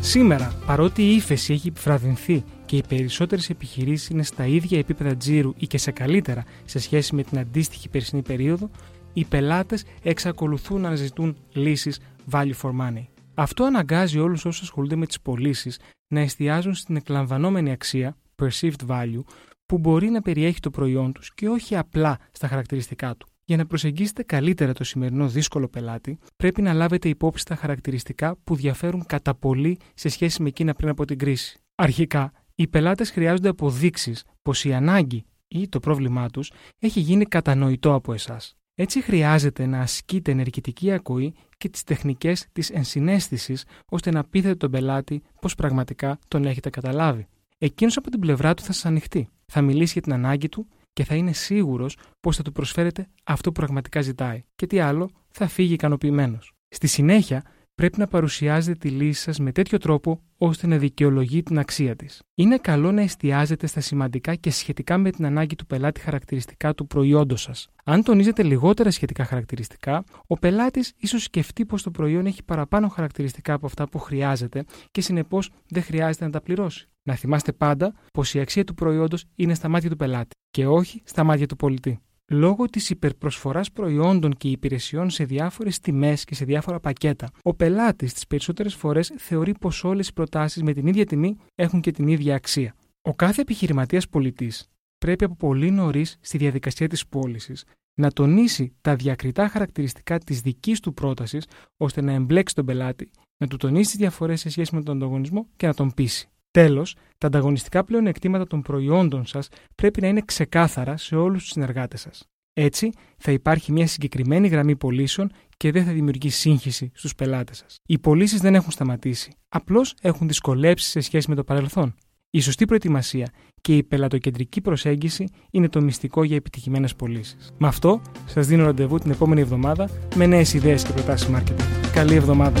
Σήμερα, παρότι η ύφεση έχει επιβραδυνθεί και οι περισσότερες επιχειρήσεις είναι στα ίδια επίπεδα τζίρου ή και σε καλύτερα σε σχέση με την αντίστοιχη περσινή περίοδο, οι πελάτες εξακολουθούν να αναζητούν λύσεις value for money. Αυτό αναγκάζει όλους όσους ασχολούνται με τις πωλήσεις να εστιάζουν στην εκλαμβανόμενη αξία, perceived value, που μπορεί να περιέχει το προϊόν τους και όχι απλά στα χαρακτηριστικά του. Για να προσεγγίσετε καλύτερα το σημερινό δύσκολο πελάτη, πρέπει να λάβετε υπόψη τα χαρακτηριστικά που διαφέρουν κατά πολύ σε σχέση με εκείνα πριν από την κρίση. Αρχικά, οι πελάτες χρειάζονται αποδείξεις πως η ανάγκη ή το πρόβλημά τους έχει γίνει κατανοητό από εσάς. Έτσι χρειάζεται να ασκείτε ενεργητική ακοή και τις τεχνικές της ενσυναίσθησης ώστε να πείθετε τον πελάτη πως πραγματικά τον έχετε καταλάβει. Εκείνος από την πλευρά του θα σας ανοιχτεί, θα μιλήσει για την ανάγκη του και θα είναι σίγουρος πως θα του προσφέρετε αυτό που πραγματικά ζητάει και τι άλλο, θα φύγει ικανοποιημένος. Στη συνέχεια πρέπει να παρουσιάζετε τη λύση σας με τέτοιο τρόπο ώστε να δικαιολογεί την αξία της. Είναι καλό να εστιάζετε στα σημαντικά και σχετικά με την ανάγκη του πελάτη χαρακτηριστικά του προϊόντος σας. Αν τονίζετε λιγότερα σχετικά χαρακτηριστικά, ο πελάτης ίσως σκεφτεί πως το προϊόν έχει παραπάνω χαρακτηριστικά από αυτά που χρειάζεται και συνεπώς δεν χρειάζεται να τα πληρώσει. Να θυμάστε πάντα πως η αξία του προϊόντος είναι στα μάτια του πελάτη και όχι στα μάτια του πολιτή. Λόγω της υπερπροσφοράς προϊόντων και υπηρεσιών σε διάφορες τιμές και σε διάφορα πακέτα, ο πελάτης τις περισσότερες φορές θεωρεί πως όλες οι προτάσεις με την ίδια τιμή έχουν και την ίδια αξία. Ο κάθε επιχειρηματίας πολιτής πρέπει από πολύ νωρίς στη διαδικασία της πώλησης να τονίσει τα διακριτά χαρακτηριστικά της δικής του πρότασης ώστε να εμπλέξει τον πελάτη, να του τονίσει τις διαφορές σε σχέση με τον ανταγωνισμό και να τον πείσει. Τέλος, τα ανταγωνιστικά πλεονεκτήματα των προϊόντων σας πρέπει να είναι ξεκάθαρα σε όλους τους συνεργάτες σας. Έτσι, θα υπάρχει μια συγκεκριμένη γραμμή πωλήσεων και δεν θα δημιουργεί σύγχυση στους πελάτες σας. Οι πωλήσεις δεν έχουν σταματήσει, απλώς έχουν δυσκολέψει σε σχέση με το παρελθόν. Η σωστή προετοιμασία και η πελατοκεντρική προσέγγιση είναι το μυστικό για επιτυχημένες πωλήσεις. Με αυτό, σας δίνω ραντεβού την επόμενη εβδομάδα με νέες ιδέες και προτάσεις marketing. Καλή εβδομάδα!